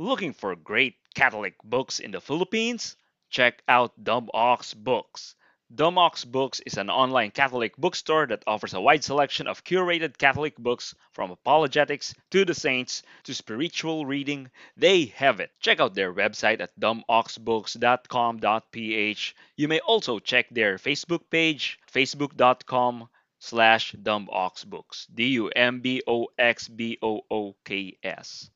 Looking for great Catholic books in the Philippines? Check out Dumb Ox Books. Dumb Ox Books is an online Catholic bookstore that offers a wide selection of curated Catholic books, from apologetics to the saints to spiritual reading. They have it. Check out their website at dumboxbooks.com.ph. You may also check their Facebook page, facebook.com/dumboxbooks. DUMBOXBOOKS.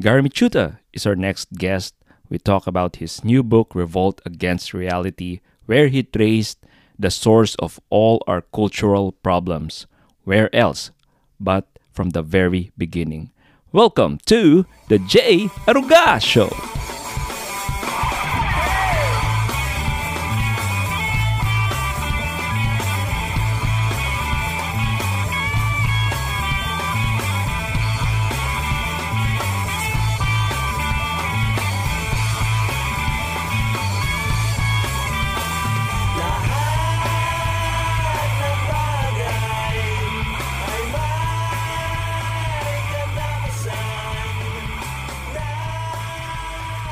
Gary Michuta is our next guest. We talk about his new book, Revolt Against Reality, where he traced the source of all our cultural problems. Where else but from the very beginning? Welcome to The Jay Aruga Show!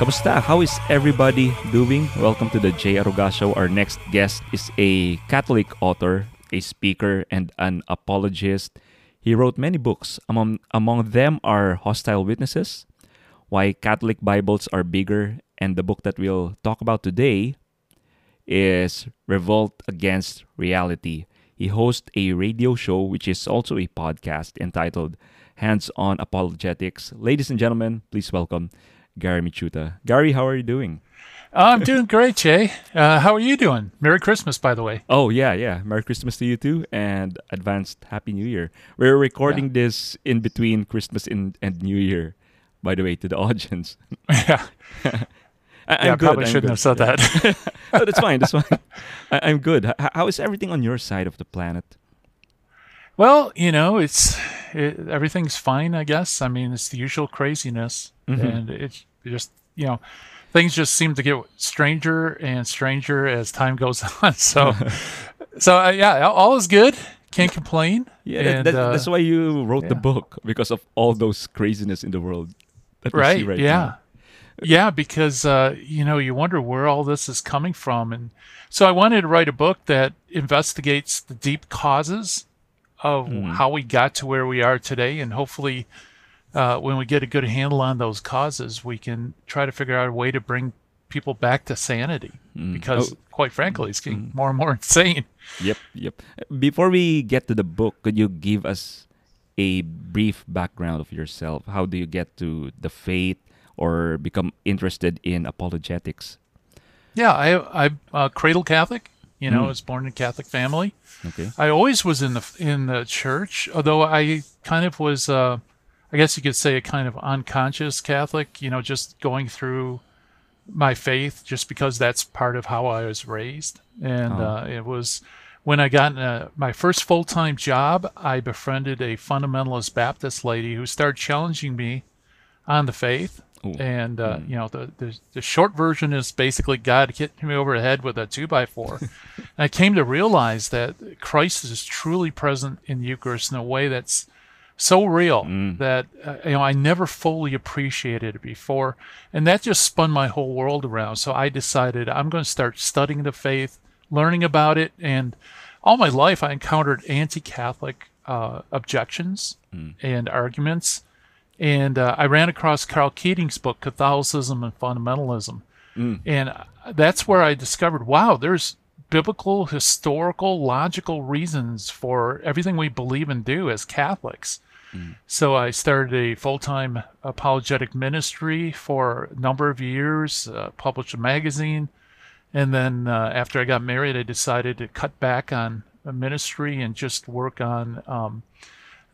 Kamusta? How is everybody doing? Welcome to the Jay Aruga Show. Our next guest is a Catholic author, a speaker, and an apologist. He wrote many books. Among them are Hostile Witnesses, Why Catholic Bibles Are Bigger, and the book that we'll talk about today is Revolt Against Reality. He hosts a radio show, which is also a podcast, entitled Hands on Apologetics. Ladies and gentlemen, please welcome Gary Michuta. Gary, how are you doing? I'm doing great, Jay. How are you doing? Merry Christmas, by the way. Oh, yeah. Merry Christmas to you too, and advanced Happy New Year. We're recording this in between Christmas and New Year, by the way, to the audience. Yeah. I probably shouldn't have said that. No, that's fine. I'm good. How is everything on your side of the planet? Well, everything's fine, I guess. I mean, it's the usual craziness. Mm-hmm. And it's just, things just seem to get stranger and stranger as time goes on. So, all is good. Can't complain. Yeah, and that's why you wrote the book, because of all those craziness in the world that we see now. Yeah, because, you wonder where all this is coming from. And so I wanted to write a book that investigates the deep causes of how we got to where we are today, and hopefully when we get a good handle on those causes, we can try to figure out a way to bring people back to sanity, because quite frankly, it's getting more and more insane. Yep. Before we get to the book, could you give us a brief background of yourself? How do you get to the faith or become interested in apologetics? Yeah, I'm a cradle Catholic. I was born in a Catholic family. Okay. I always was in the church, although I kind of was I guess you could say a kind of unconscious Catholic, just going through my faith just because that's part of how I was raised. And it was when I got my first full-time job, I befriended a fundamentalist Baptist lady who started challenging me on the faith. Ooh. And, the short version is basically God hit me over the head with a 2x4. And I came to realize that Christ is truly present in the Eucharist in a way that's so real that, I never fully appreciated it before. And that just spun my whole world around. So I decided I'm going to start studying the faith, learning about it. And all my life I encountered anti-Catholic objections and arguments. And I ran across Carl Keating's book, Catholicism and Fundamentalism. And that's where I discovered, wow, there's biblical, historical, logical reasons for everything we believe and do as Catholics. So I started a full-time apologetic ministry for a number of years, published a magazine. And then after I got married, I decided to cut back on ministry and just work on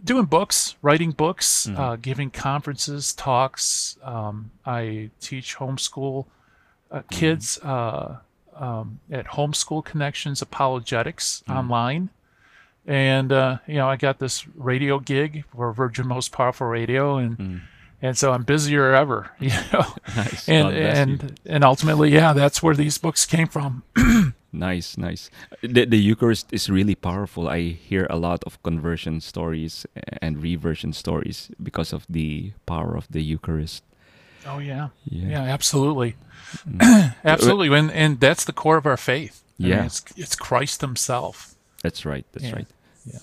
doing books, writing books, giving conferences, talks. I teach homeschool kids at Homeschool Connections Apologetics online. And, I got this radio gig for Virgin Most Powerful Radio. And so I'm busier ever, Nice. And ultimately, that's where these books came from. Nice. The Eucharist is really powerful. I hear a lot of conversion stories and reversion stories because of the power of the Eucharist. Oh, yeah. Yeah, yeah, absolutely. Absolutely. And that's the core of our faith. Yeah. I mean, it's Christ himself. That's right. That's right. Yeah.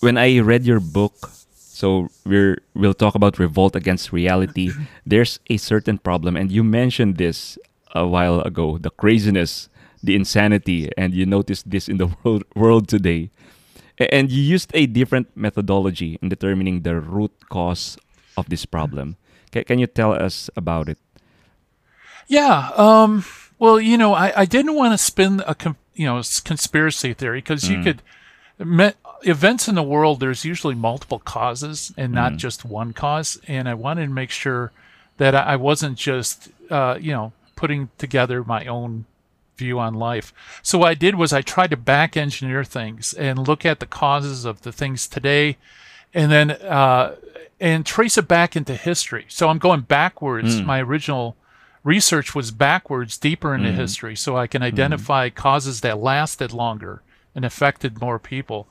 When I read your book, so we'll talk about Revolt Against Reality. There's a certain problem, and you mentioned this a while ago, the craziness, the insanity, and you notice this in the world today. And you used a different methodology in determining the root cause of this problem. Can you tell us about it? Yeah. Well, you know, I didn't want to spin a conspiracy theory, because you could events in the world, there's usually multiple causes and not just one cause. And I wanted to make sure that I wasn't just you know, putting together my own view on life. So what I did was I tried to back engineer things and look at the causes of the things today, and then and trace it back into history. So I'm going backwards. My original research was backwards, deeper into history, so I can identify causes that lasted longer and affected more people.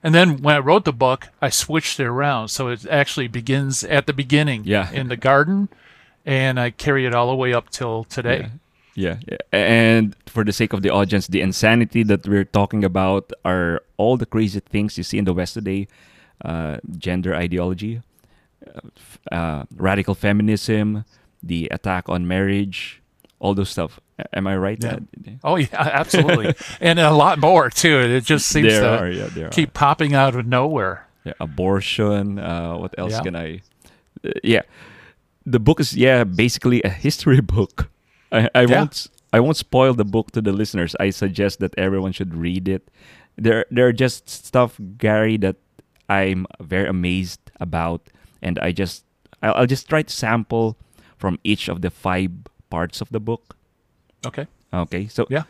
And then when I wrote the book, I switched it around. So it actually begins at the beginning in the garden, and I carry it all the way up till today. Yeah. And for the sake of the audience, the insanity that we're talking about are all the crazy things you see in the West today. Gender ideology, radical feminism, the attack on marriage, all those stuff. Am I right? Yeah. Oh, yeah, absolutely. And a lot more, too. It just seems to keep popping out of nowhere. Yeah, abortion. What else can I... yeah. The book is, basically a history book. I won't spoil the book to the listeners. I suggest that everyone should read it. There are just stuff, Gary, that I'm very amazed about, and I'll just try to sample from each of the 5 parts of the book. Okay. So yeah,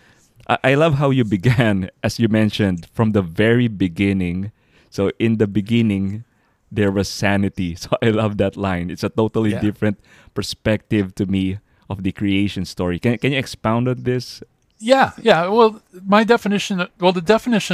I love how you began, as you mentioned, from the very beginning. So in the beginning, there was sanity. So I love that line. It's a totally different perspective to me of the creation story. Can you expound on this? Yeah. Well, the definition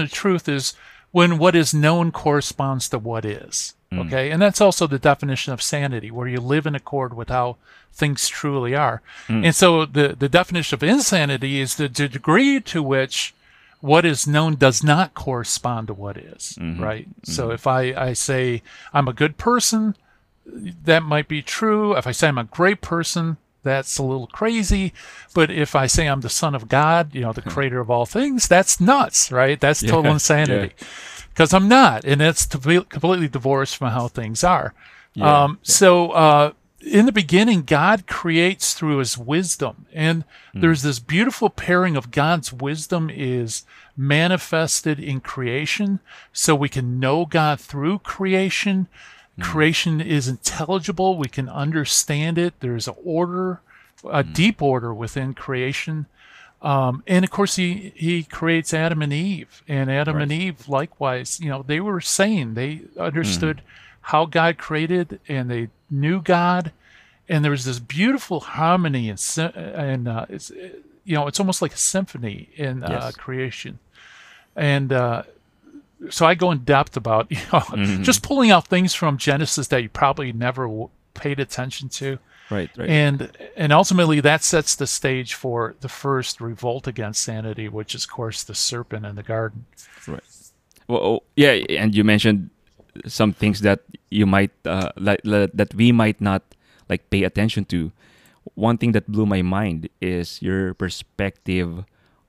of truth is when what is known corresponds to what is. Okay? And that's also the definition of sanity, where you live in accord with how things truly are. And so the definition of insanity is the degree to which what is known does not correspond to what is, right? So if I say I'm a good person, that might be true. If I say I'm a great person, that's a little crazy. But if I say I'm the son of God, the creator of all things, that's nuts, right? That's total insanity, because I'm not. And it's completely divorced from how things are. So in the beginning, God creates through his wisdom. And there's this beautiful pairing of God's wisdom is manifested in creation. So we can know God through creation. Creation is intelligible. We can understand it. There's an order, a deep order within creation. And of course, he creates Adam and Eve. And Adam and Eve, likewise, they were sane. They understood how God created, and they knew God. And there was this beautiful harmony. And it's almost like a symphony in creation. And so I go in depth about just pulling out things from Genesis that you probably never paid attention to, right? And ultimately that sets the stage for the first revolt against sanity, which is, of course, the serpent in the garden. Right. Well, yeah, and you mentioned some things that you might that we might not pay attention to. One thing that blew my mind is your perspective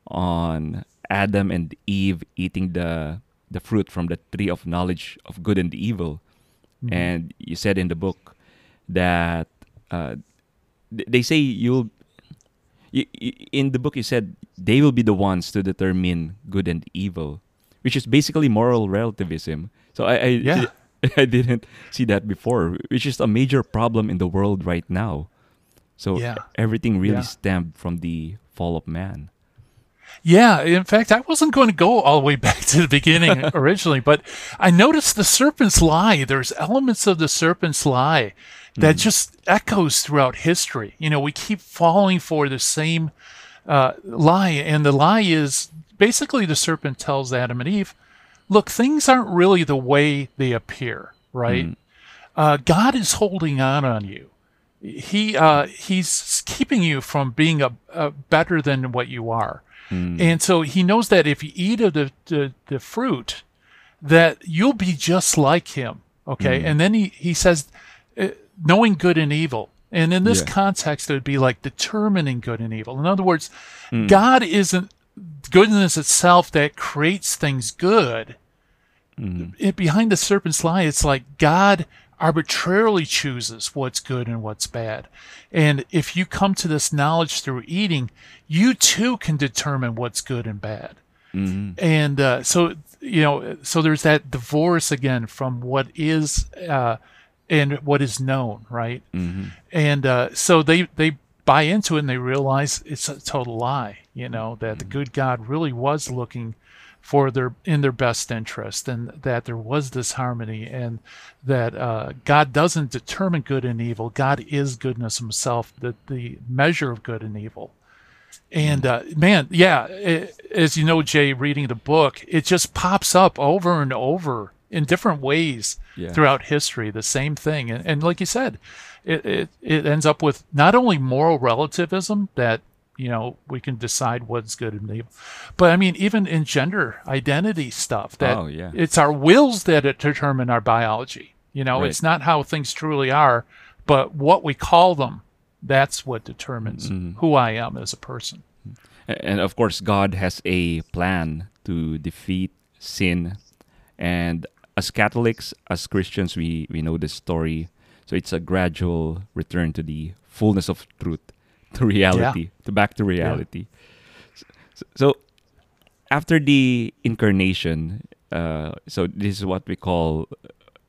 on Adam and Eve eating the fruit from the tree of knowledge of good and evil. And you said in the book that they say in the book you said they will be the ones to determine good and evil, which is basically moral relativism. So I didn't see that before, which is a major problem in the world right now. So everything really stemmed from the fall of man. Yeah, in fact, I wasn't going to go all the way back to the beginning originally, but I noticed the serpent's lie. There's elements of the serpent's lie that just echoes throughout history. We keep falling for the same lie, and the lie is basically the serpent tells Adam and Eve, look, things aren't really the way they appear, right? God is holding on you. he's keeping you from being a better than what you are. Mm. And so he knows that if you eat of the fruit, that you'll be just like him. Okay. Mm. And then he says, knowing good and evil. And in this context, it would be like determining good and evil. In other words, God isn't goodness itself that creates things good. Behind the serpent's lie, it's like God arbitrarily chooses what's good and what's bad. And if you come to this knowledge through eating, you too can determine what's good and bad. And so there's that divorce again from what is and what is known, right? And so they buy into it and they realize it's a total lie, you know, that the good God really was looking for in their best interest, and that there was this harmony, and that God doesn't determine good and evil. God is goodness himself, the measure of good and evil. And as you know, Jay, reading the book, it just pops up over and over in different ways throughout history, the same thing. And like you said, it ends up with not only moral relativism, that we can decide what's good and evil. But I mean, even in gender identity stuff, that it's our wills that determine our biology. It's not how things truly are, but what we call them, that's what determines who I am as a person. And of course, God has a plan to defeat sin. And as Catholics, as Christians, we know this story. So it's a gradual return to the fullness of truth. To reality, back to reality. So after the incarnation, so this is what we call,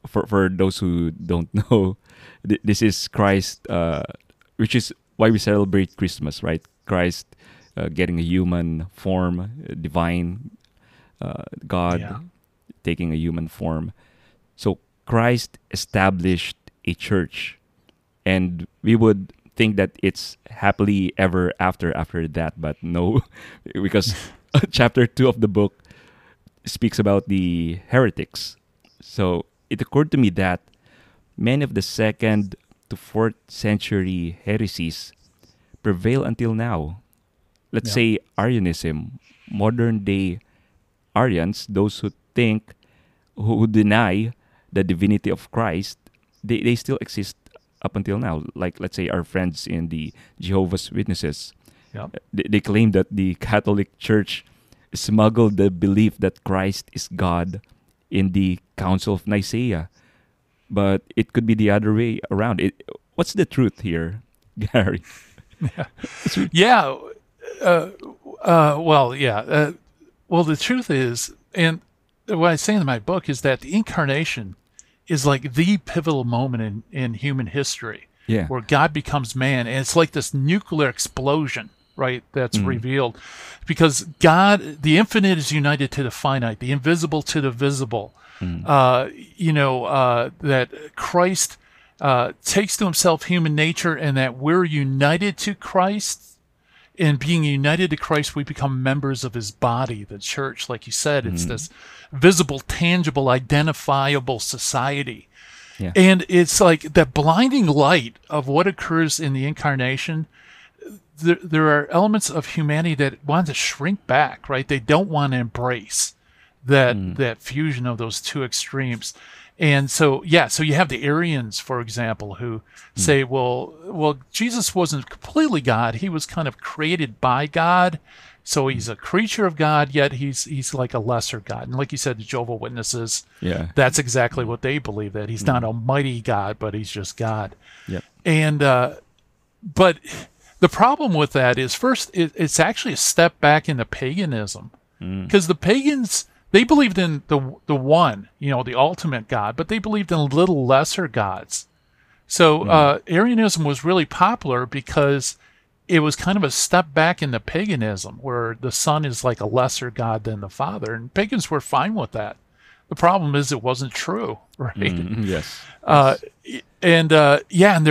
for those who don't know, this is Christ, which is why we celebrate Christmas, right? Christ getting a human form, divine God taking a human form. So Christ established a church, and we would think that it's happily ever after that, but no, because chapter 2 of the book speaks about the heretics. So it occurred to me that many of the 2nd to 4th century heresies prevail until now. Let's say Arianism, modern day Arians, those who deny the divinity of Christ, they still exist up until now. Like, let's say our friends in the Jehovah's Witnesses, they claim that the Catholic Church smuggled the belief that Christ is God in the Council of Nicaea. But it could be the other way around. What's the truth here, Gary? Well, the truth is, and what I say in my book, is that the incarnation is like the pivotal moment in human history where God becomes man. And it's like this nuclear explosion, right, that's revealed. Because God, the infinite is united to the finite, the invisible to the visible. That Christ takes to himself human nature, and that we're united to Christ. And being united to Christ, we become members of his body, the church. Like you said, it's this visible, tangible, identifiable society. And it's like that blinding light of what occurs in the incarnation. There are elements of humanity that want to shrink back, right? They don't want to embrace that fusion of those two extremes. And so, so you have the Arians, for example, who say, well, Jesus wasn't completely God. He was kind of created by God. So he's a creature of God, yet he's like a lesser God. And like you said, the Jehovah's Witnesses, that's exactly what they believe, that he's not almighty God, but he's just God. And but the problem with that is, first, it's actually a step back into paganism, because the pagans, they believed in the one, the ultimate God, but they believed in little lesser gods. So Arianism was really popular because it was kind of a step back into paganism, where the son is like a lesser god than the father, and pagans were fine with that. The problem is it wasn't true, right? And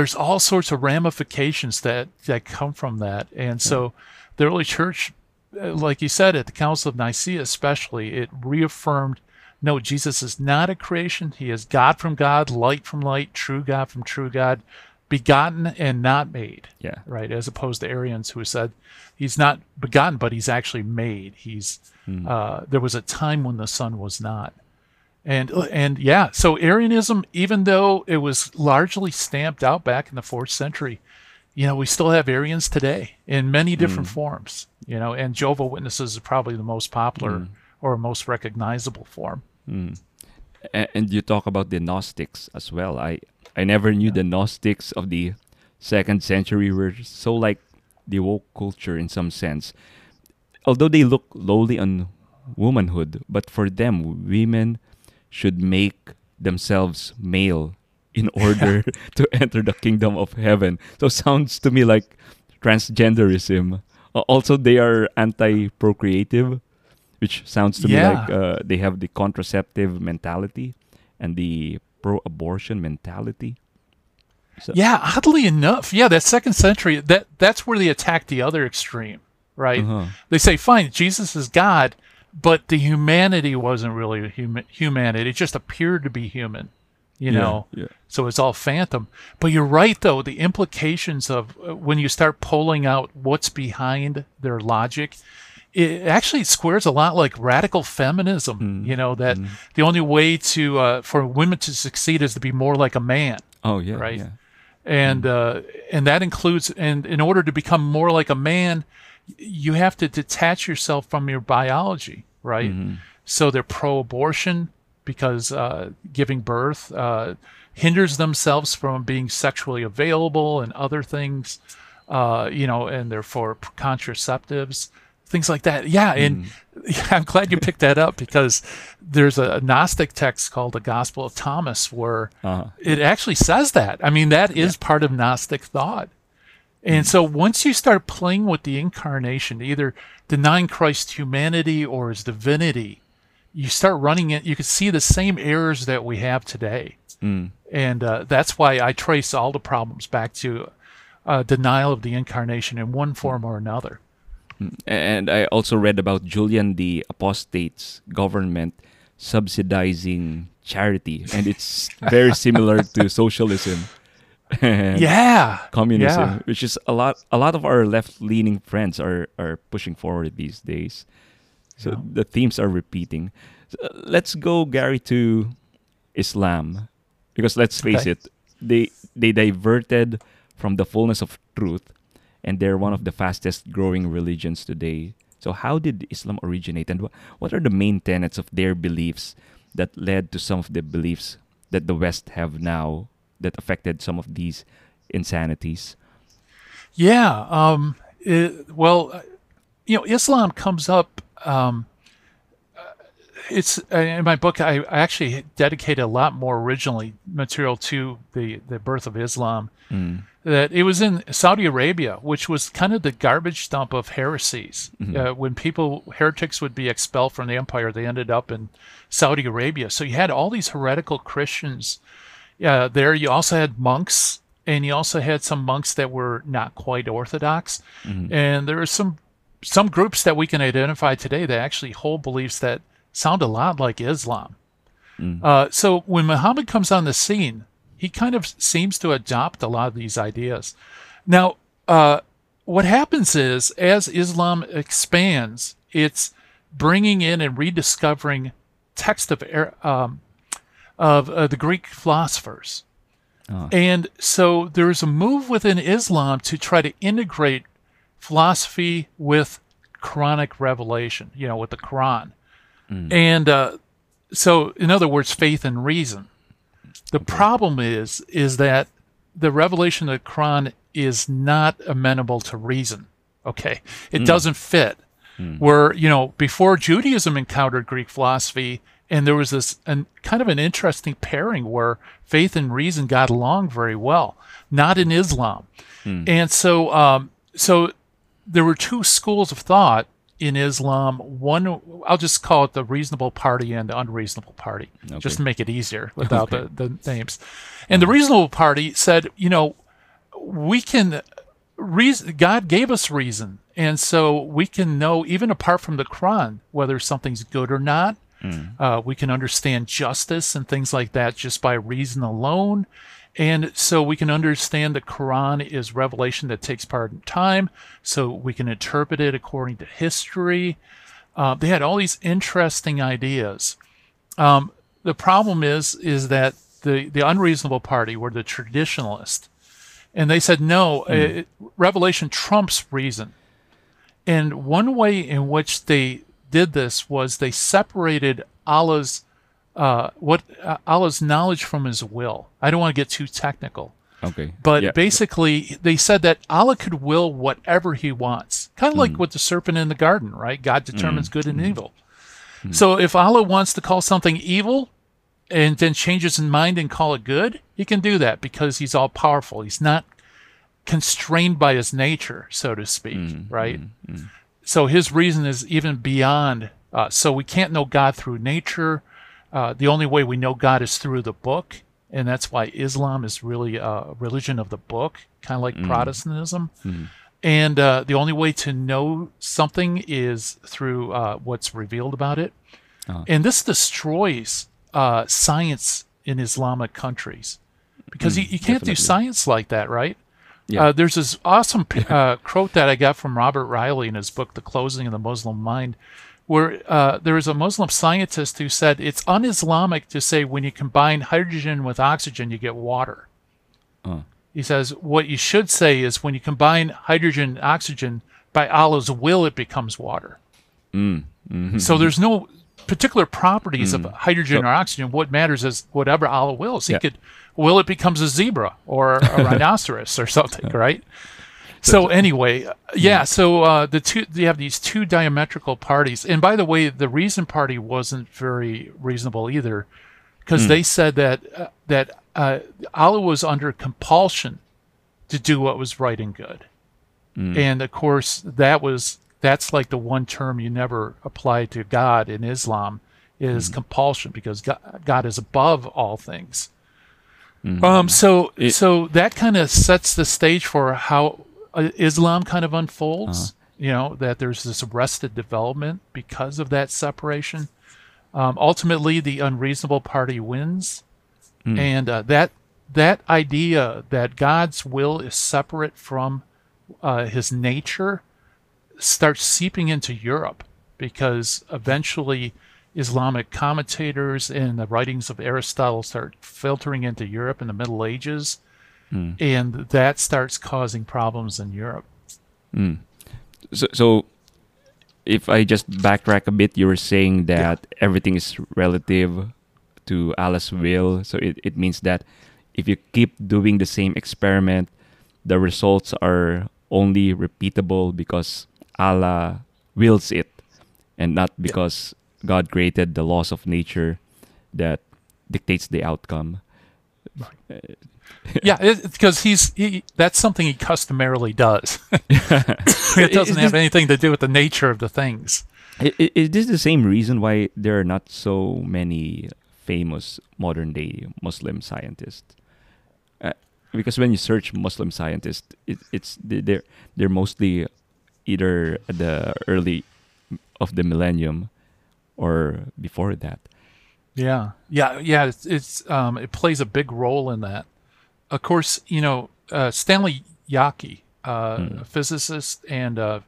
there's all sorts of ramifications that come from that. And so the early church, like you said, at the Council of Nicaea especially, it reaffirmed, no, Jesus is not a creation. He is God from God, light from light, true God from true God, begotten and not made. Yeah. Right. As opposed to Arians who said he's not begotten, but he's actually made. He's there was a time when the Son was not. And yeah, so Arianism, even though it was largely stamped out back in the 4th century, you know, we still have Arians today in many different forms, you know, and Jehovah's Witnesses is probably the most popular or most recognizable form. And you talk about the Gnostics as well. I never knew the Gnostics of the 2nd century were so like the woke culture in some sense. Although they look lowly on womanhood, but for them, women should make themselves male in order to enter the kingdom of heaven. So sounds to me like transgenderism. Also, they are anti-procreative, which sounds to me like they have the contraceptive mentality and the pro-abortion mentality. So, yeah, oddly enough, yeah, that 2nd century, that's where they attack the other extreme, right? They say, fine, Jesus is God, but the humanity wasn't really humanity. It just appeared to be human, you know? Yeah. So it's all phantom. But you're right, though, the implications of when you start pulling out what's behind their logic, it actually squares a lot like radical feminism, you know, that the only way to for women to succeed is to be more like a man. Oh, yeah. Right? Yeah. And that includes, and in order to become more like a man, you have to detach yourself from your biology, right? So they're pro-abortion because giving birth hinders themselves from being sexually available and other things, you know, and they're for contraceptives, things like that. Yeah, and I'm glad you picked that up because there's a Gnostic text called the Gospel of Thomas where it actually says that. I mean, that is part of Gnostic thought. And so once you start playing with the incarnation, either denying Christ's humanity or his divinity, you start running it. You can see the same errors that we have today. And that's why I trace all the problems back to denial of the incarnation in one form or another. And I also read about Julian the Apostate's government subsidizing charity. And it's very similar to socialism. Communism, which is a lot of our left-leaning friends are pushing forward these days. So the themes are repeating. So let's go, Gary, to Islam, because let's face it, they diverted from the fullness of truth, and they're one of the fastest growing religions today. So how did Islam originate, and what are the main tenets of their beliefs that led to some of the beliefs that the West have now that affected some of these insanities? Yeah, well, you know, Islam comes up. It's in my book. I actually dedicated a lot more originally material to the birth of Islam. That it was in Saudi Arabia, which was kind of the garbage dump of heresies. When heretics would be expelled from the empire, they ended up in Saudi Arabia. So you had all these heretical Christians. There you also had monks, and you also had some monks that were not quite Orthodox. And there are some groups that we can identify today that actually hold beliefs that sound a lot like Islam. So when Muhammad comes on the scene, he kind of seems to adopt a lot of these ideas. Now, what happens is, as Islam expands, it's bringing in and rediscovering texts of the Greek philosophers. And so there's a move within Islam to try to integrate philosophy with Quranic revelation, you know, with the Quran. And so, in other words, faith and reason. The problem is that the revelation of the Quran is not amenable to reason, okay? It doesn't fit. Where, you know, before Judaism encountered Greek philosophy, and there was this kind of an interesting pairing where faith and reason got along very well, not in Islam. And so so there were two schools of thought in Islam. One, I'll just call it the reasonable party and the unreasonable party, just to make it easier without the names. And the reasonable party said, you know, we can reason, God gave us reason. And so we can know, even apart from the Quran, whether something's good or not. We can understand justice and things like that just by reason alone. And so we can understand the Quran is revelation that takes part in time, so we can interpret it according to history. They had all these interesting ideas. The problem is that the unreasonable party were the traditionalists, and they said, no, revelation trumps reason. And one way in which they did this was they separated Allah's Allah's knowledge from his will. I don't want to get too technical. Okay. But basically, they said that Allah could will whatever he wants. Kind of like with the serpent in the garden, right? God determines good and evil. So if Allah wants to call something evil and then changes his mind and call it good, he can do that because he's all powerful. He's not constrained by his nature, so to speak, right? So his reason is even beyond. So we can't know God through nature. The only way we know God is through the book, and that's why Islam is really a religion of the book, kind of like Protestantism. And the only way to know something is through what's revealed about it. And this destroys science in Islamic countries, because you can't do science like that, right? Yeah. There's this awesome quote that I got from Robert Riley in his book, The Closing of the Muslim Mind, where there is a Muslim scientist who said it's un-Islamic to say when you combine hydrogen with oxygen, you get water. He says what you should say is when you combine hydrogen and oxygen, by Allah's will, it becomes water. So there's no particular properties of hydrogen or oxygen. What matters is whatever Allah wills. He could will it becomes a zebra or a rhinoceros or something, right? So anyway, so they have these two diametrical parties. And by the way, the Reason Party wasn't very reasonable either, because they said that Allah was under compulsion to do what was right and good. And of course, that's like the one term you never apply to God in Islam is compulsion, because God is above all things. So that kind of sets the stage for how Islam kind of unfolds, you know, that there's this arrested development because of that separation. Ultimately, the unreasonable party wins. And that idea that God's will is separate from his nature starts seeping into Europe, because eventually Islamic commentators and the writings of Aristotle start filtering into Europe in the Middle Ages. And that starts causing problems in Europe. So if I just backtrack a bit, you were saying that everything is relative to Allah's will. So it means that if you keep doing the same experiment, the results are only repeatable because Allah wills it, and not because God created the laws of nature that dictates the outcome. Because that's something he customarily does. It doesn't have anything to do with the nature of the things. Is this the same reason why there are not so many famous modern-day Muslim scientists? Because when you search Muslim scientists, they're mostly either the early of the millennium or before that. It plays a big role in that. Of course, you know, Stanley Yaki, a physicist and a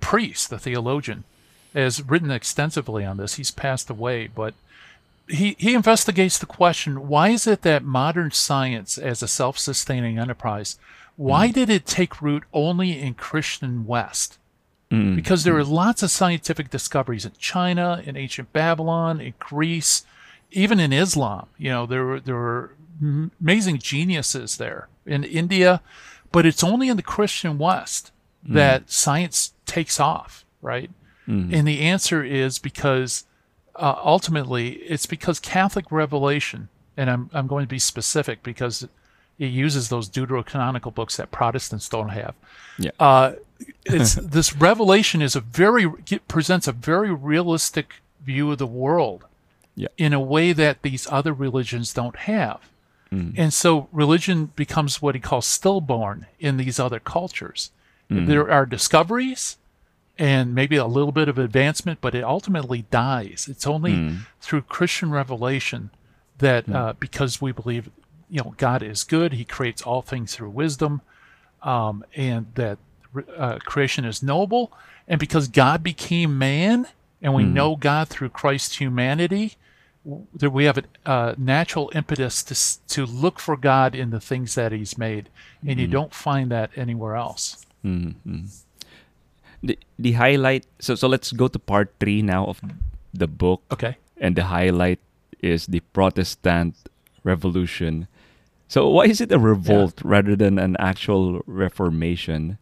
priest, a theologian, has written extensively on this. He's passed away, but he investigates the question, why is it that modern science as a self-sustaining enterprise, why did it take root only in Christian West? Because there were lots of scientific discoveries in China, in ancient Babylon, in Greece, even in Islam. You know, there were amazing geniuses there in India, but it's only in the Christian West that science takes off, right? And the answer is because ultimately it's because Catholic revelation, and I'm going to be specific because it uses those deuterocanonical books that Protestants don't have. It's this revelation is presents a very realistic view of the world in a way that these other religions don't have. And so religion becomes what he calls stillborn in these other cultures. There are discoveries and maybe a little bit of advancement, but it ultimately dies. It's only through Christian revelation that because we believe you know, God is good. He creates all things through wisdom, and that creation is noble. And because God became man, and we know God through Christ's humanity, that we have a natural impetus to look for God in the things that He's made, and you don't find that anywhere else. The highlight. So let's go to part 3 now of the book. Okay. And the highlight is the Protestant Revolution. So why is it a revolt rather than an actual Reformation,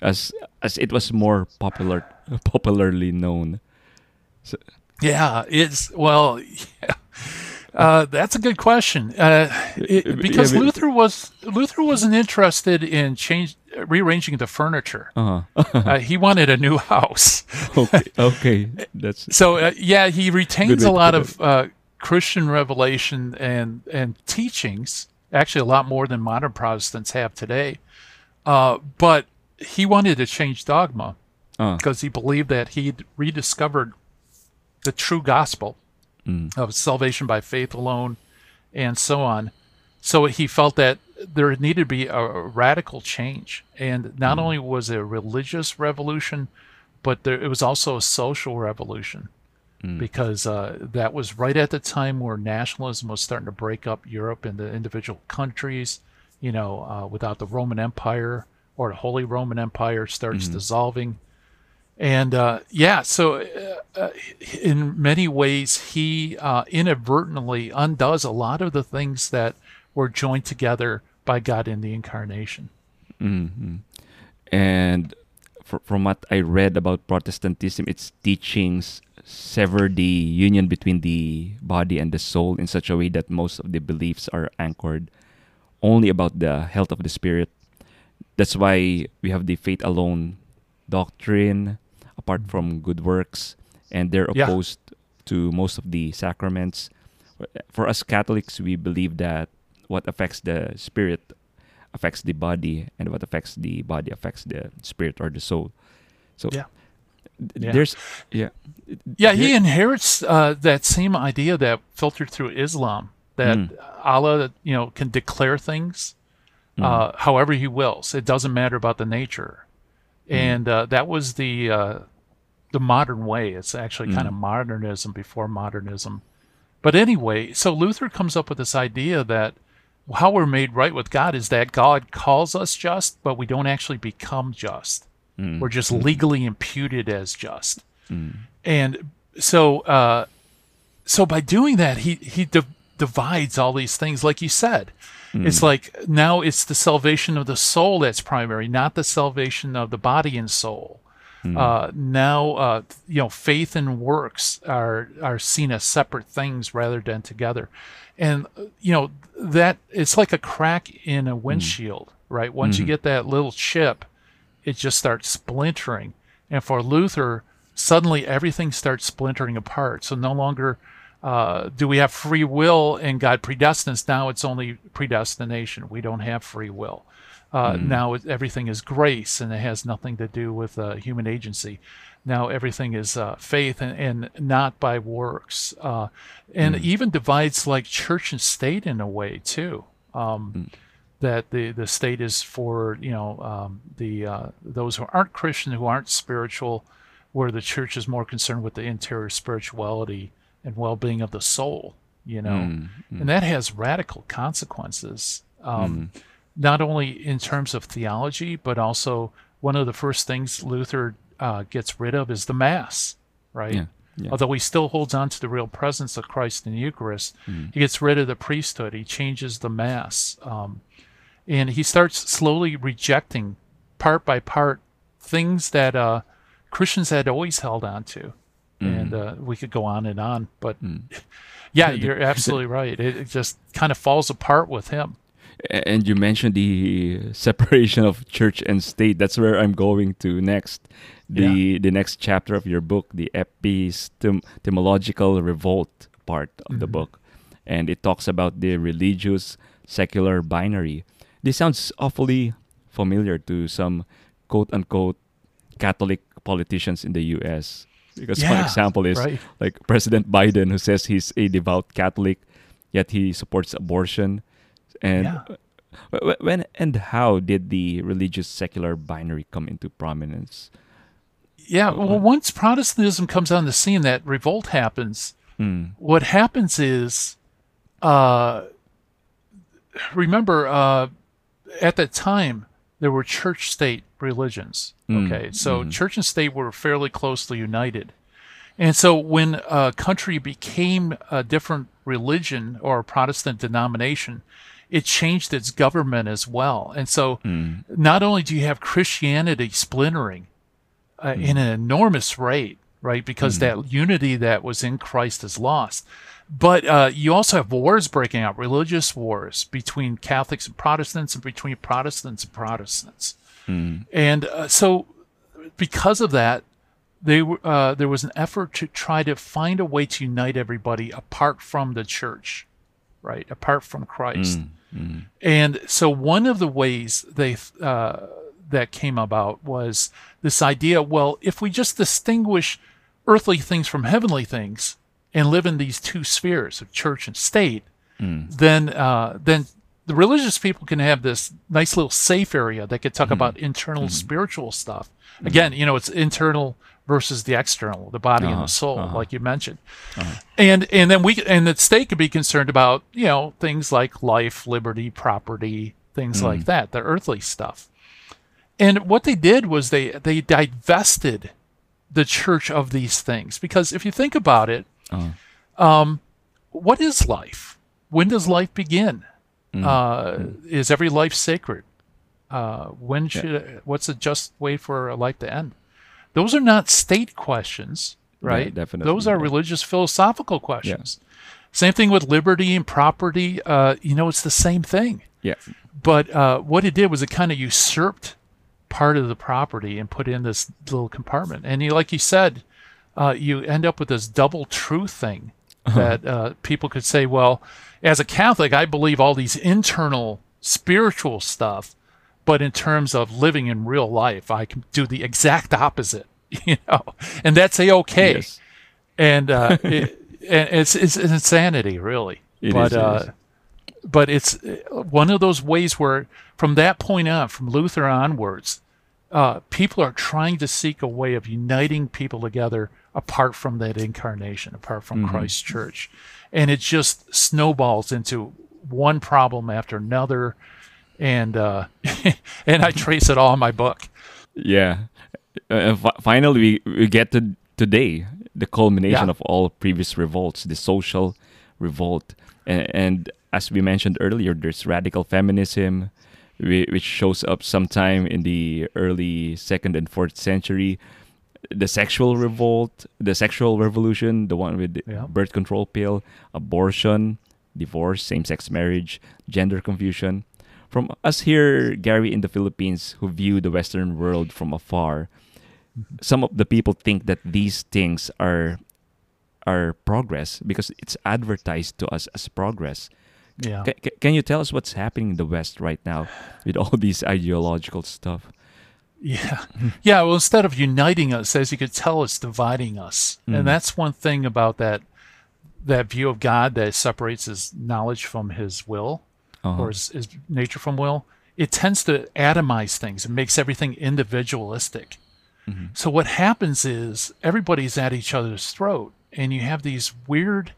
as it was more popularly known? So, that's a good question. Because Luther wasn't interested in rearranging the furniture. He wanted a new house. Okay, that's so. He retains a lot of Christian revelation and teachings. Actually, a lot more than modern Protestants have today. But he wanted to change dogma because he believed that he'd rediscovered the true gospel of salvation by faith alone, and so on. So he felt that there needed to be a radical change. And not only was it a religious revolution, but it was also a social revolution, because that was right at the time where nationalism was starting to break up Europe into individual countries, you know, without the Roman Empire, or the Holy Roman Empire starts dissolving. And in many ways, he inadvertently undoes a lot of the things that were joined together by God in the Incarnation. And from what I read about Protestantism, its teachings sever the union between the body and the soul in such a way that most of the beliefs are anchored only about the health of the spirit. That's why we have the faith alone doctrine, apart from good works, and they're opposed to most of the sacraments. For us Catholics, we believe that what affects the spirit affects the body, and what affects the body affects the spirit or the soul. So he inherits that same idea that filtered through Islam, that Allah, you know, can declare things however He wills. It doesn't matter about the nature. And that was the modern way. It's actually kind of modernism before modernism. But anyway, so Luther comes up with this idea that how we're made right with God is that God calls us just, but we don't actually become just. We're just legally imputed as just. And so by doing that, he divides all these things, like you said. It's like now it's the salvation of the soul that's primary, not the salvation of the body and soul. Now faith and works are seen as separate things rather than together. And you know, that it's like a crack in a windshield, right? Once you get that little chip, it just starts splintering. And for Luther, suddenly everything starts splintering apart. So no longer do we have free will and God predestines? Now it's only predestination. We don't have free will. Now everything is grace, and it has nothing to do with human agency. Now everything is faith and not by works. And even divides like church and state in a way too. That the state is for, you know, those who aren't Christian, who aren't spiritual, where the church is more concerned with the interior spirituality and well-being of the soul, you know, and that has radical consequences, not only in terms of theology, but also one of the first things Luther gets rid of is the Mass, right? Although he still holds on to the real presence of Christ in the Eucharist, he gets rid of the priesthood, he changes the Mass, and he starts slowly rejecting, part by part, things that Christians had always held on to. And we could go on, but you're absolutely right. It just kind of falls apart with him. And you mentioned the separation of church and state. That's where I'm going to next. The next chapter of your book, the epistemological revolt part of the book. And it talks about the religious-secular binary. This sounds awfully familiar to some quote-unquote Catholic politicians in the U.S., because one example is like President Biden, who says he's a devout Catholic, yet he supports abortion. And when and how did the religious secular binary come into prominence? Yeah, well, once Protestantism comes on the scene, that revolt happens. What happens is, remember, at that time, there were church-state religions. Okay, so church and state were fairly closely united. And so when a country became a different religion or a Protestant denomination, it changed its government as well. And so not only do you have Christianity splintering in an enormous rate, right, because that unity that was in Christ is lost, but you also have wars breaking out, religious wars between Catholics and between Protestants and Protestants. And so because of that, they were, there was an effort to try to find a way to unite everybody apart from the church, right, apart from Christ. And so one of the ways they that came about was this idea, well, if we just distinguish earthly things from heavenly things and live in these two spheres of church and state, then the religious people can have this nice little safe area that could talk about internal spiritual stuff. Again, you know, it's internal versus the external, the body and the soul, like you mentioned. And then and the state could be concerned about, you know, things like life, liberty, property, things like that, the earthly stuff. And what they did was they divested the church of these things. Because if you think about it, what is life? When does life begin? Is every life sacred? When should what's the just way for a life to end? Those are not state questions, right? Those are religious philosophical questions. Same thing with liberty and property. You know, it's the same thing. But what it did was it kind of usurped part of the property and put in this little compartment. And you, like you said, you end up with this double truth thing that people could say, well, as a Catholic, I believe all these internal spiritual stuff, but in terms of living in real life, I can do the exact opposite, you know, and that's A-okay. And it's insanity, really. But it's one of those ways where from that point on, from Luther onwards, people are trying to seek a way of uniting people together apart from that incarnation, apart from Christ's church. And it just snowballs into one problem after another. And and I trace it all in my book. Finally, we get to today, the culmination of all previous revolts, the social revolt. And as we mentioned earlier, there's radical feminism, which shows up sometime in the early 2nd and 4th century. The sexual revolt, the sexual revolution, the one with the birth control pill, abortion, divorce, same-sex marriage, gender confusion. From us here, Gary, in the Philippines, who view the Western world from afar, some of the people think that these things are progress because it's advertised to us as progress. Can you tell us what's happening in the West right now with all these ideological stuff? Well, instead of uniting us, as you could tell, it's dividing us. And that's one thing about that view of God that separates his knowledge from his will, or his nature from will. It tends to atomize things. It makes everything individualistic. So what happens is everybody's at each other's throat, and you have these weird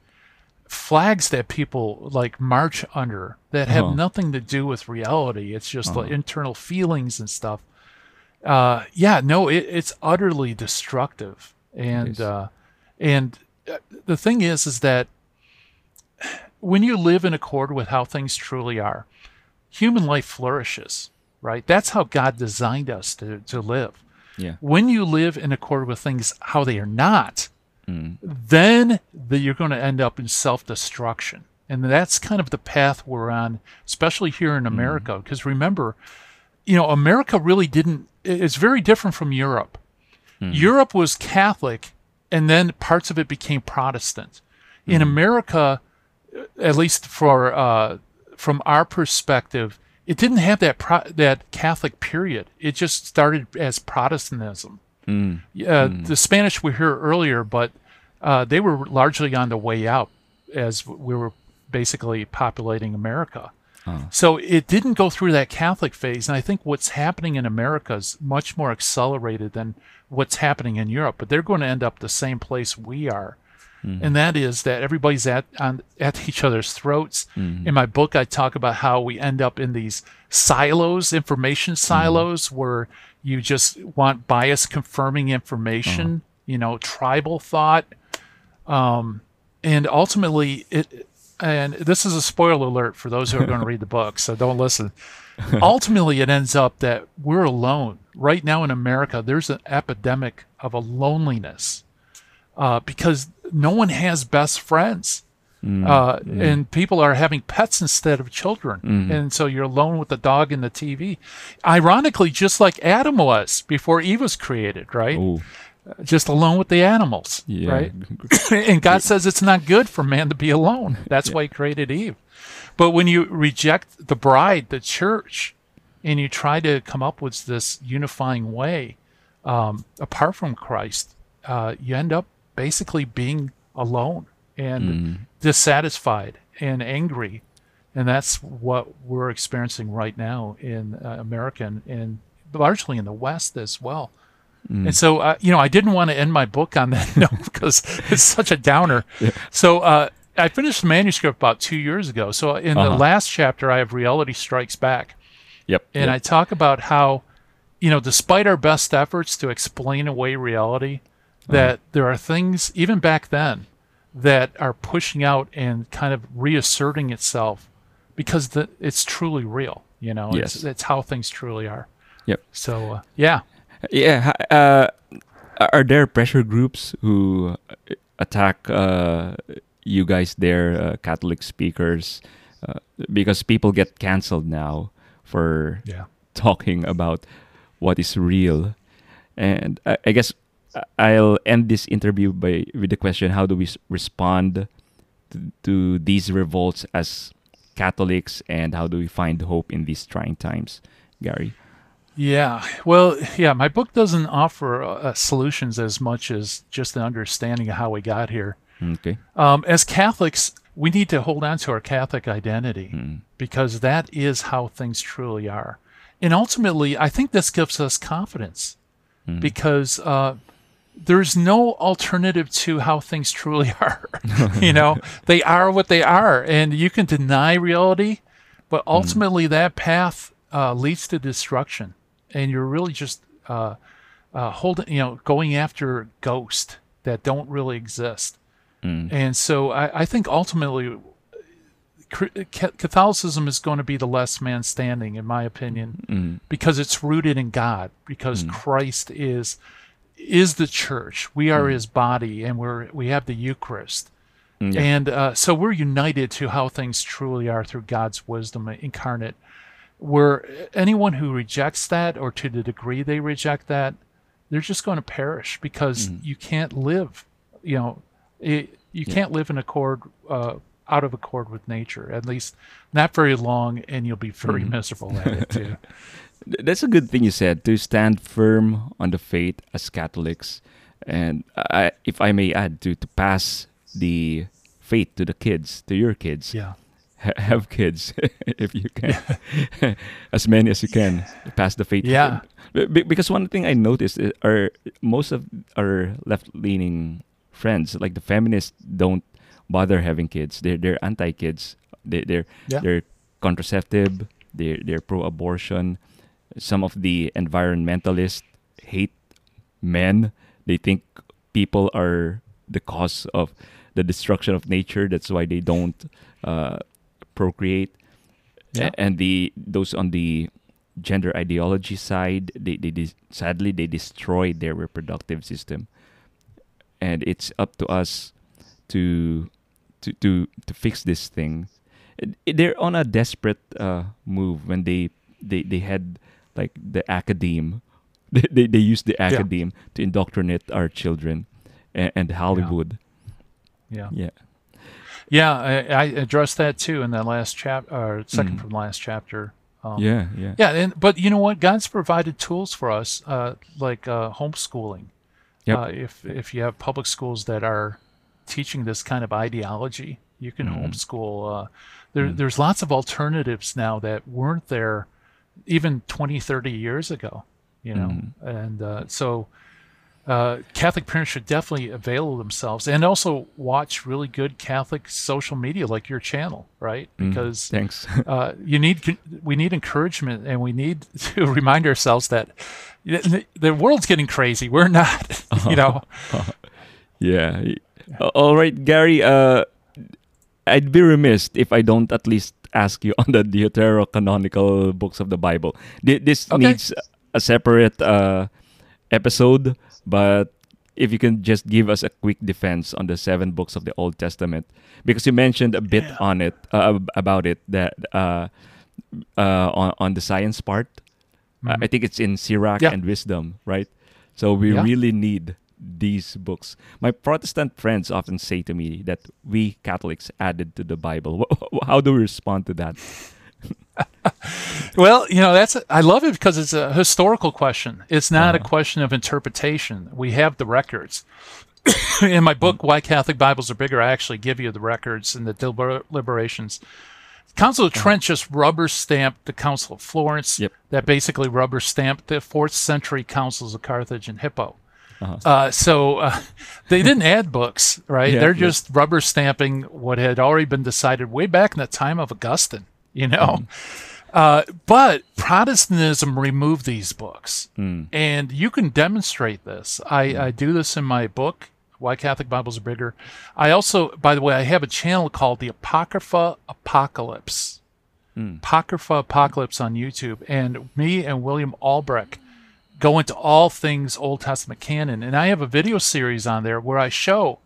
flags that people like march under that have nothing to do with reality. It's just like internal feelings and stuff. It's utterly destructive. And and the thing is that when you live in accord with how things truly are, human life flourishes, right? That's how God designed us to live. When you live in accord with things how they are not, then you're going to end up in self-destruction. And that's kind of the path we're on, especially here in America. Because remember, you know, America really didn't, it's very different from Europe. Europe was Catholic, and then parts of it became Protestant. In America, at least for from our perspective, it didn't have that that Catholic period. It just started as Protestantism. The Spanish were here earlier, but they were largely on the way out as we were basically populating America. So it didn't go through that Catholic phase, and I think what's happening in America is much more accelerated than what's happening in Europe, but they're going to end up the same place we are. Mm-hmm. And that is that everybody's at each other's throats. Mm-hmm. In my book, I talk about how we end up in these silos, information silos, mm-hmm. where you just want bias confirming information, mm-hmm. you know, tribal thought. And ultimately, and this is a spoiler alert for those who are going to read the book, so don't listen. Ultimately, it ends up that we're alone. Right now in America, there's an epidemic of a loneliness. Because no one has best friends, and people are having pets instead of children, and so you're alone with the dog and the TV. Ironically, just like Adam was before Eve was created, right? Ooh. Just alone with the animals, right? And God says it's not good for man to be alone. That's why He created Eve. But when you reject the bride, the church, and you try to come up with this unifying way apart from Christ, you end up basically being alone and dissatisfied and angry. And that's what we're experiencing right now in America and largely in the West as well. And so, you know, I didn't want to end my book on that note because it's such a downer. So I finished the manuscript about 2 years ago. So in the last chapter, I have Reality Strikes Back. I talk about how, you know, despite our best efforts to explain away reality, that there are things, even back then, that are pushing out and kind of reasserting itself because it's truly real, you know? Yes. It's how things truly are. So, are there pressure groups who attack you guys there, Catholic speakers, because people get canceled now for talking about what is real? And I guess I'll end this interview with the question: how do we respond to these revolts as Catholics, and how do we find hope in these trying times, Gary? My book doesn't offer solutions as much as just an understanding of how we got here. As Catholics, we need to hold on to our Catholic identity because that is how things truly are, and ultimately, I think this gives us confidence because. There's no alternative to how things truly are. You know, they are what they are, and you can deny reality, but ultimately that path leads to destruction, and you're really just going after ghosts that don't really exist. And so I think ultimately Catholicism is going to be the last man standing, in my opinion, because it's rooted in God, because Christ is the church. We are His body, and we have the Eucharist, and so we're united to how things truly are through God's wisdom incarnate. Where anyone who rejects that, or to the degree they reject that, they're just going to perish, because you can't live, you know, you can't live in accord, out of accord with nature, at least not very long, and you'll be very miserable at it too. That's a good thing you said, to stand firm on the faith as Catholics. And if I may add, to pass the faith to the kids, to your kids. Yeah. Have kids if you can. Yeah. As many as you can. Pass the faith. Yeah. Because one thing I noticed is most of our left-leaning friends, like the feminists, don't bother having kids. They're anti-kids. They're contraceptive. They're pro-abortion. Some of the environmentalists hate men. They think people are the cause of the destruction of nature. That's why they don't procreate. Yeah. And those on the gender ideology side, sadly, they destroyed their reproductive system. And it's up to us to fix this thing. They're on a desperate move when they had... like the academe, they use the academe to indoctrinate our children, and Hollywood. I addressed that too in that last chapter, or second from last chapter. But you know what? God's provided tools for us, like homeschooling. Yep. If you have public schools that are teaching this kind of ideology, you can homeschool. There's lots of alternatives now that weren't there even 20, 30 years ago, you know? And so Catholic parents should definitely avail themselves, and also watch really good Catholic social media like your channel, right? Because thanks. we need encouragement, and we need to remind ourselves that the world's getting crazy. We're not, you know. Yeah. All right, Gary, I'd be remiss if I don't at least ask you on the deuterocanonical books of the Bible. This needs a separate episode, but if you can just give us a quick defense on the 7 books of the Old Testament, because you mentioned a bit on it about it that on the science part. I think it's in Sirach and Wisdom, right? So we really need these books. My Protestant friends often say to me that we Catholics added to the Bible. How do we respond to that? Well, you know, I love it because it's a historical question. It's not a question of interpretation. We have the records. In my book, Why Catholic Bibles Are Bigger, I actually give you the records and the deliberations. Council of Trent just rubber stamped the Council of Florence, that basically rubber stamped the 4th-century councils of Carthage and Hippo. They didn't add books, right? They're just rubber stamping what had already been decided way back in the time of Augustine, you know? But Protestantism removed these books, and you can demonstrate this. I do this in my book, Why Catholic Bibles Are Bigger. I also, by the way, I have a channel called the Apocrypha Apocalypse. Apocrypha Apocalypse on YouTube. And me and William Albrecht go into all things Old Testament canon. And I have a video series on there where I show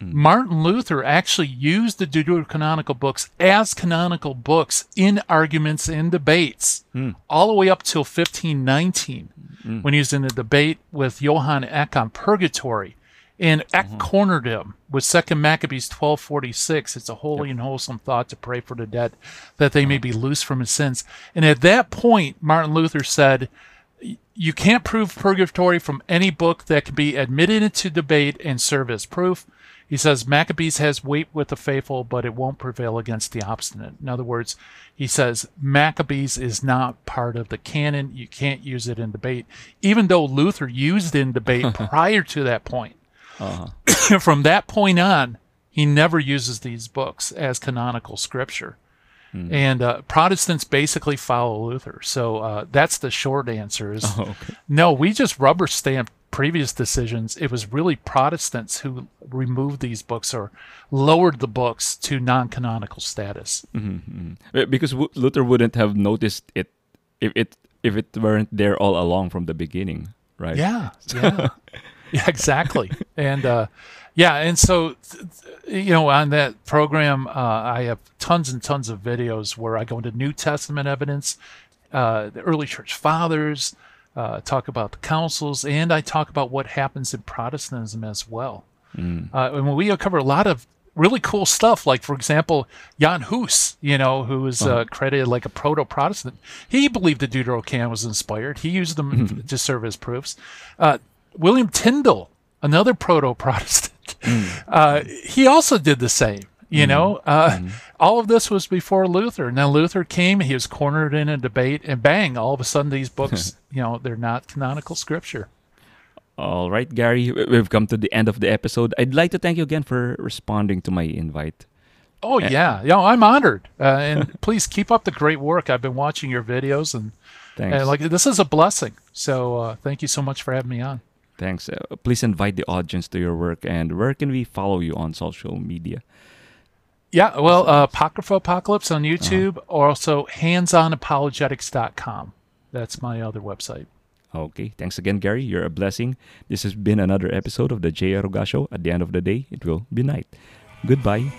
Martin Luther actually used the deuterocanonical books as canonical books in arguments and debates, all the way up till 1519, when he was in a debate with Johann Eck on purgatory. And Eck cornered him with Second Maccabees 12:46. It's a holy and wholesome thought to pray for the dead, that they may be loosed from his sins. And at that point, Martin Luther said, you can't prove purgatory from any book that can be admitted into debate and serve as proof. He says, Maccabees has weight with the faithful, but it won't prevail against the obstinate. In other words, he says, Maccabees is not part of the canon. You can't use it in debate, even though Luther used it in debate prior to that point. From that point on, he never uses these books as canonical scripture. And Protestants basically follow Luther. So that's the short answer is, no, we just rubber stamped previous decisions. It was really Protestants who removed these books or lowered the books to non-canonical status. Because Luther wouldn't have noticed it if it weren't there all along from the beginning, right? Yeah, exactly. And so, you know, on that program, I have tons and tons of videos where I go into New Testament evidence, the early church fathers, talk about the councils, and I talk about what happens in Protestantism as well. And we cover a lot of really cool stuff, like, for example, Jan Hus, you know, who is credited like a proto-Protestant. He believed the Deuterocanon was inspired. He used them to serve as proofs. William Tyndale, another proto-Protestant, he also did the same, you know. All of this was before Luther. Now Luther came, he was cornered in a debate, and bang, all of a sudden these books, you know, they're not canonical scripture. All right, Gary, we've come to the end of the episode. I'd like to thank you again for responding to my invite. Oh, yeah. You know, I'm honored. And please keep up the great work. I've been watching your videos, and like, this is a blessing. So thank you so much for having me on. Thanks. Please invite the audience to your work. And where can we follow you on social media? Yeah, well, Apocrypha Apocalypse on YouTube, or also handsonapologetics.com. That's my other website. Okay. Thanks again, Gary. You're a blessing. This has been another episode of The Jay Aruga Show. At the end of the day, it will be night. Goodbye.